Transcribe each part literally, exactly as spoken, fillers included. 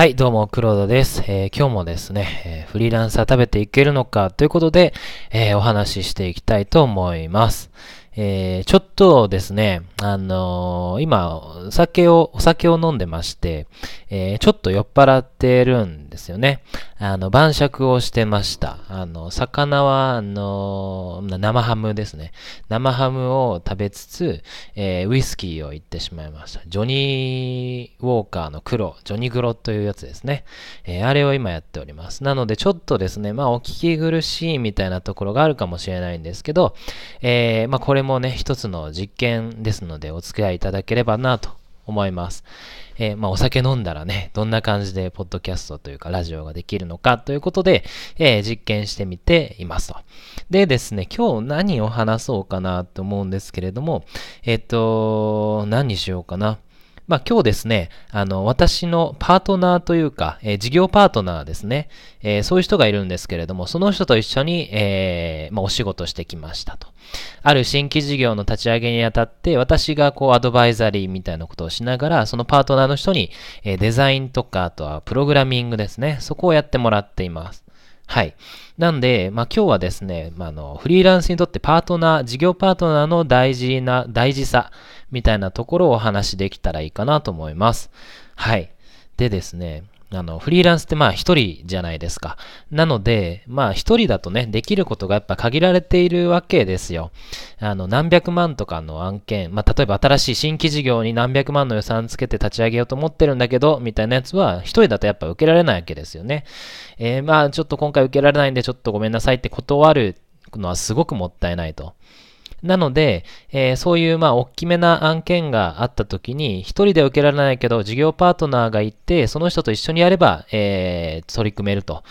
はい、どうも、クロードです。えー、今日もですね、えー、フリーランサー食べていけるのかということで、えー、お話ししていきたいと思います。えー、ちょっとですね、あのー、今、お酒を、お酒を飲んでまして、えー、ちょっと酔っ払ってるんですよね。あの、晩酌をしてました。あの、魚は、あのー、生ハムですね。生ハムを食べつつ、えー、ウイスキーをいってしまいました。ジョニー・ウォーカーの黒、ジョニグロというやつですね。えー、あれを今やっております。なので、ちょっとですね、まあ、お聞き苦しいみたいなところがあるかもしれないんですけど、えー、まあ、これもね、一つの実験ですので、お付き合いいただければなと思います。えー、まあ、お酒飲んだらね、どんな感じでポッドキャストというかラジオができるのかということで、えー、実験してみていますと。でですね、今日何を話そうかなと思うんですけれども、えっと、何にしようかな。まあ、今日ですね、あの、私のパートナーというか、えー、事業パートナーですね、えー、そういう人がいるんですけれども、その人と一緒に、えーまあ、お仕事してきましたと。ある新規事業の立ち上げにあたって、私がこうアドバイザリーみたいなことをしながら、そのパートナーの人に、えー、デザインとか、あとはプログラミングですね、そこをやってもらっています。はい。なんで、まあ、今日はですね、まあ、あの、フリーランスにとってパートナー、事業パートナーの大事な、大事さみたいなところをお話しできたらいいかなと思います。はい。でですね、あの、フリーランスってまあ一人じゃないですか。なので、まあ一人だとね、できることがやっぱ限られているわけですよ。あの、何百万とかの案件、まあ例えば新しい新規事業に何百万の予算つけて立ち上げようと思ってるんだけど、みたいなやつは一人だとやっぱ受けられないわけですよね。えー、まあちょっと今回受けられないんでちょっとごめんなさいって断るのはすごくもったいないと。なので、えー、そういうまあ大きめな案件があったときに、一人で受けられないけど、事業パートナーがいて、その人と一緒にやれば、えー、取り組めると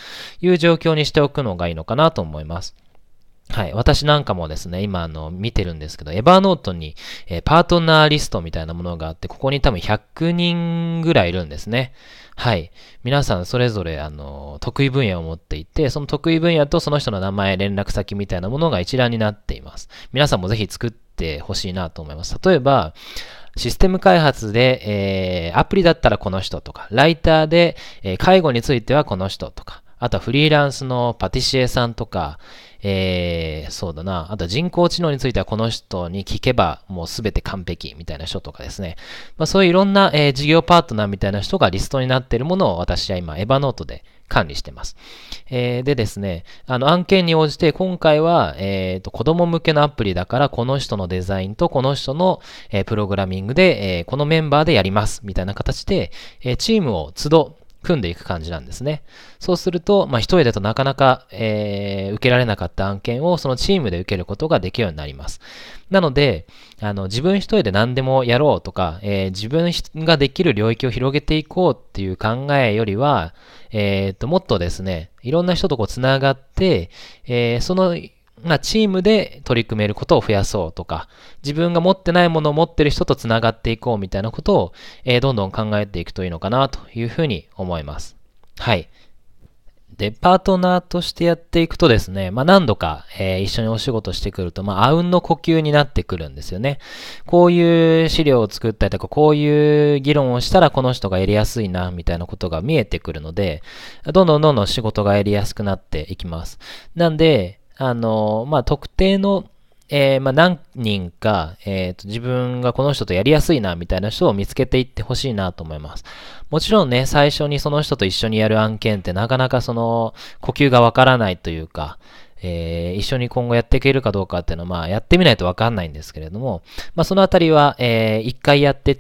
いう状況にしておくのがいいのかなと思います。はい。私なんかもですね、今あの見てるんですけど、エバーノートに、えー、パートナーリストみたいなものがあって、ここに多分ひゃくにんぐらいいるんですね。はい。皆さんそれぞれあの得意分野を持っていて、その得意分野とその人の名前、連絡先みたいなものが一覧になっています。皆さんもぜひ作ってほしいなと思います。例えば、システム開発で、えー、アプリだったらこの人とか、ライターで、えー、介護についてはこの人とか、あとはフリーランスのパティシエさんとか、えー、そうだな。あと人工知能についてはこの人に聞けばもうすべて完璧みたいな人とかですね。まあそういういろんな、えー、事業パートナーみたいな人がリストになっているものを私は今エヴァノートで管理してます。えー、でですね、あの案件に応じて今回は、えーと、子供向けのアプリだからこの人のデザインとこの人の、えー、プログラミングで、えー、このメンバーでやりますみたいな形で、えー、チームを都度組んでいく感じなんですね。そうすると、まあ一人だとなかなか、えー、受けられなかった案件をそのチームで受けることができるようになります。なので、あの自分一人で何でもやろうとか、えー、自分ができる領域を広げていこうっていう考えよりは、えー、ともっとですね、いろんな人とこうつながって、えー、そのまあ、チームで取り組めることを増やそうとか、自分が持ってないものを持ってる人とつながっていこうみたいなことを、えー、どんどん考えていくといいのかなというふうに思います。はい。で、パートナーとしてやっていくとですね、まあ、何度か、えー、一緒にお仕事してくると、まあ、あうんの呼吸になってくるんですよね。こういう資料を作ったりとか、こういう議論をしたらこの人がやりやすいな、みたいなことが見えてくるので、どんどんどんどん仕事がやりやすくなっていきます。なんで、あの、まあ、特定の、えー、まあ、何人か、えーと、自分がこの人とやりやすいな、みたいな人を見つけていってほしいなと思います。もちろんね、最初にその人と一緒にやる案件ってなかなかその、呼吸がわからないというか、えー、一緒に今後やっていけるかどうかっていうのは、まあ、やってみないとわかんないんですけれども、まあ、そのあたりは、えー、一回やって、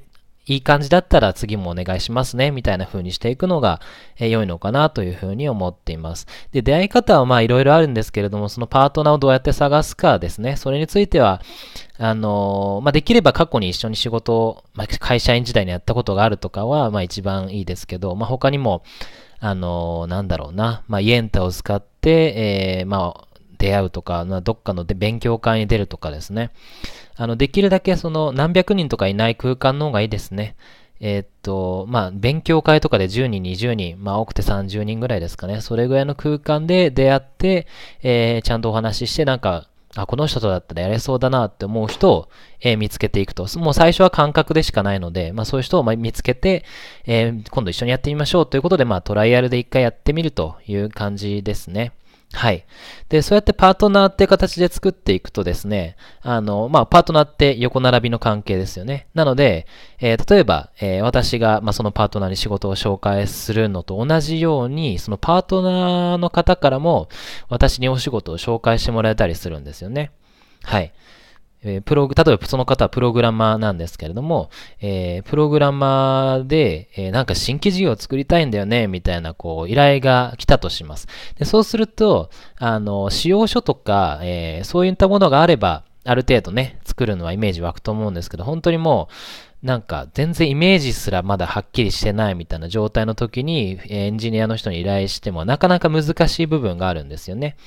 いい感じだったら次もお願いしますね、みたいな風にしていくのが、えー、良いのかなという風に思っています。で、出会い方はまあいろいろあるんですけれども、そのパートナーをどうやって探すかですね、それについては、あのー、まあ、できれば過去に一緒に仕事を、まあ、会社員時代にやったことがあるとかは、まあ一番いいですけど、まあ他にも、あのー、なんだろうな、まあイエンタを使って、えー、まあ、出会うとか、どっかの勉強会に出るとかですね。あの、できるだけその何百人とかいない空間の方がいいですね。えー、っと、まあ、勉強会とかでじゅうにん、にじゅうにん、まあ、多くてさんじゅうにんぐらいですかね。それぐらいの空間で出会って、えー、ちゃんとお話しして、なんか、あ、この人とだったらやれそうだなって思う人を、えー、見つけていくと。もう最初は感覚でしかないので、まあ、そういう人を見つけて、えー、今度一緒にやってみましょうということで、まあ、トライアルで一回やってみるという感じですね。はい。で、そうやってパートナーって形で作っていくとですね、あの、まあ、パートナーって横並びの関係ですよね。なので、えー、例えば、えー、私が、まあ、そのパートナーに仕事を紹介するのと同じように、そのパートナーの方からも、私にお仕事を紹介してもらえたりするんですよね。はい。えー、プログ、例えばその方はプログラマーなんですけれども、えー、プログラマーで、えー、なんか新規事業を作りたいんだよね、みたいな、こう、依頼が来たとします。で、そうすると、あの、仕様書とか、えー、そういったものがあれば、ある程度ね、作るのはイメージ湧くと思うんですけど、本当にもう、なんか、全然イメージすらまだはっきりしてないみたいな状態の時に、エンジニアの人に依頼しても、なかなか難しい部分があるんですよね。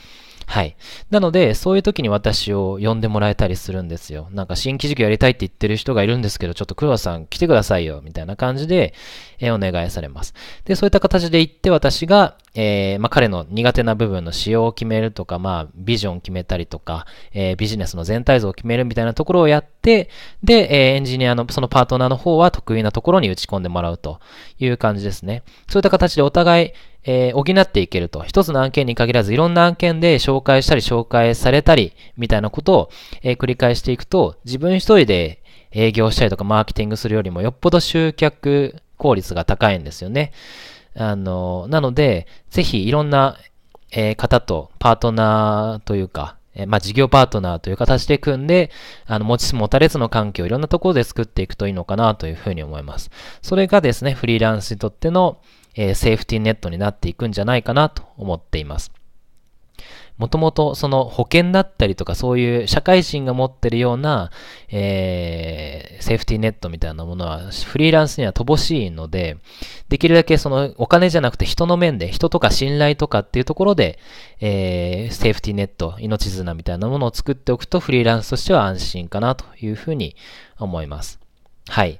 はい。なので、そういう時に私を呼んでもらえたりするんですよ。なんか新規事業やりたいって言ってる人がいるんですけど、ちょっと黒田さん来てくださいよ、みたいな感じで、えー、お願いされます。で、そういった形で行って私が、えー、まあ、彼の苦手な部分の仕様を決めるとか、まあ、ビジョンを決めたりとか、えー、ビジネスの全体像を決めるみたいなところをやって、で、えー、エンジニアの、そのパートナーの方は得意なところに打ち込んでもらうという感じですね。そういった形でお互い、えー、補っていけると。一つの案件に限らず、いろんな案件で紹介したり、紹介されたり、みたいなことを、えー、繰り返していくと、自分一人で営業したりとか、マーケティングするよりも、よっぽど集客効率が高いんですよね。あの、なので、ぜひいろんな、えー、方とパートナーというか、えー、まあ、事業パートナーという形で組んで、あの、持ちつ持たれつの関係をいろんなところで作っていくといいのかなというふうに思います。それがですね、フリーランスにとっての、えー、セーフティーネットになっていくんじゃないかなと思っています。もともとその保険だったりとかそういう社会人が持ってるような、えー、セーフティーネットみたいなものはフリーランスには乏しいので、できるだけそのお金じゃなくて人の面で、人とか信頼とかっていうところで、えー、セーフティーネット、命綱みたいなものを作っておくとフリーランスとしては安心かなというふうに思います。はい。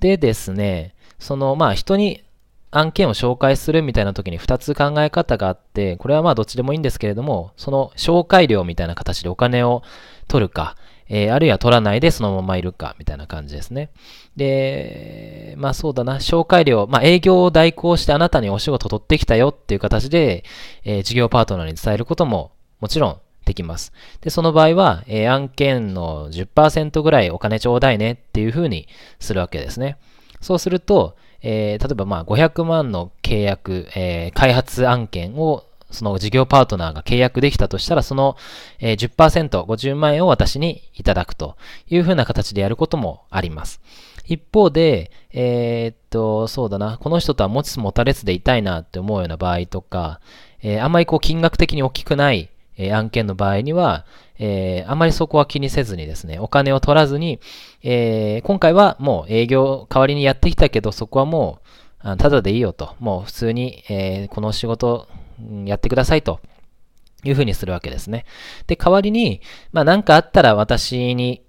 でですね、そのまあ人に案件を紹介するみたいな時にふたつ考え方があって、これはまあどっちでもいいんですけれども、その紹介料みたいな形でお金を取るか、えー、あるいは取らないでそのままいるかみたいな感じですね。で、まあそうだな、紹介料、まあ営業を代行してあなたにお仕事取ってきたよっていう形で、えー、事業パートナーに伝えることももちろんできます。で、その場合は、えー、案件の じゅっパーセント ぐらいお金ちょうだいねっていうふうにするわけですね。そうすると、えー、例えばまあごひゃくまんの契約、えー、開発案件をその事業パートナーが契約できたとしたら、その じゅっパーセント、ごじゅうまんえんを私にいただくというふうな形でやることもあります。一方で、えー、っと、そうだな、この人とは持ちつ持たれつでいたいなって思うような場合とか、えー、あんまりこう金額的に大きくないえー、案件の場合には、えー、あまりそこは気にせずにですね、お金を取らずに、えー、今回はもう営業代わりにやってきたけど、そこはもう、あ、ただでいいよと、もう普通に、えー、この仕事やってくださいというふうにするわけですね。で、代わりに、まあなんかあったら私に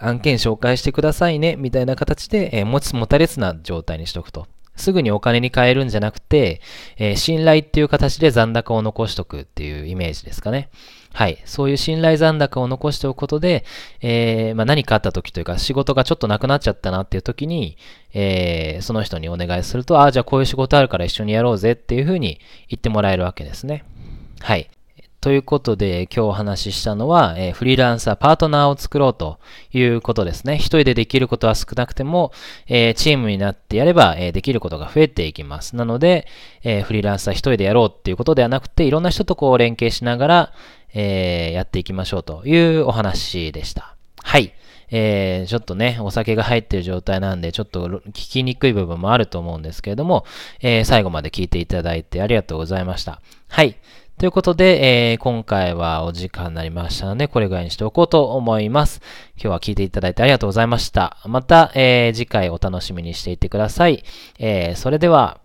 案件紹介してくださいね、みたいな形で、えー、持ちつ持たれつな状態にしておくと。すぐにお金に換えるんじゃなくて、えー、信頼っていう形で残高を残しとくっていうイメージですかね。はい。そういう信頼残高を残しておくことで、えー、まあ、何かあった時というか仕事がちょっとなくなっちゃったなっていう時に、えー、その人にお願いすると、ああ、じゃあこういう仕事あるから一緒にやろうぜっていうふうに言ってもらえるわけですね。はい。ということで今日お話ししたのは、えー、フリーランスはパートナーを作ろうということですね。一人でできることは少なくても、えー、チームになってやれば、えー、できることが増えていきます。なので、えー、フリーランスは一人でやろうっていうことではなくて、いろんな人とこう連携しながら、えー、やっていきましょうというお話でした。はい。えー、ちょっとね、お酒が入ってる状態なんで、ちょっと聞きにくい部分もあると思うんですけれども、えー、最後まで聞いていただいてありがとうございました。はい。ということで、えー、今回はお時間になりましたので、これぐらいにしておこうと思います。今日は聞いていただいてありがとうございました。また、えー、次回お楽しみにしていてください。えー、それでは。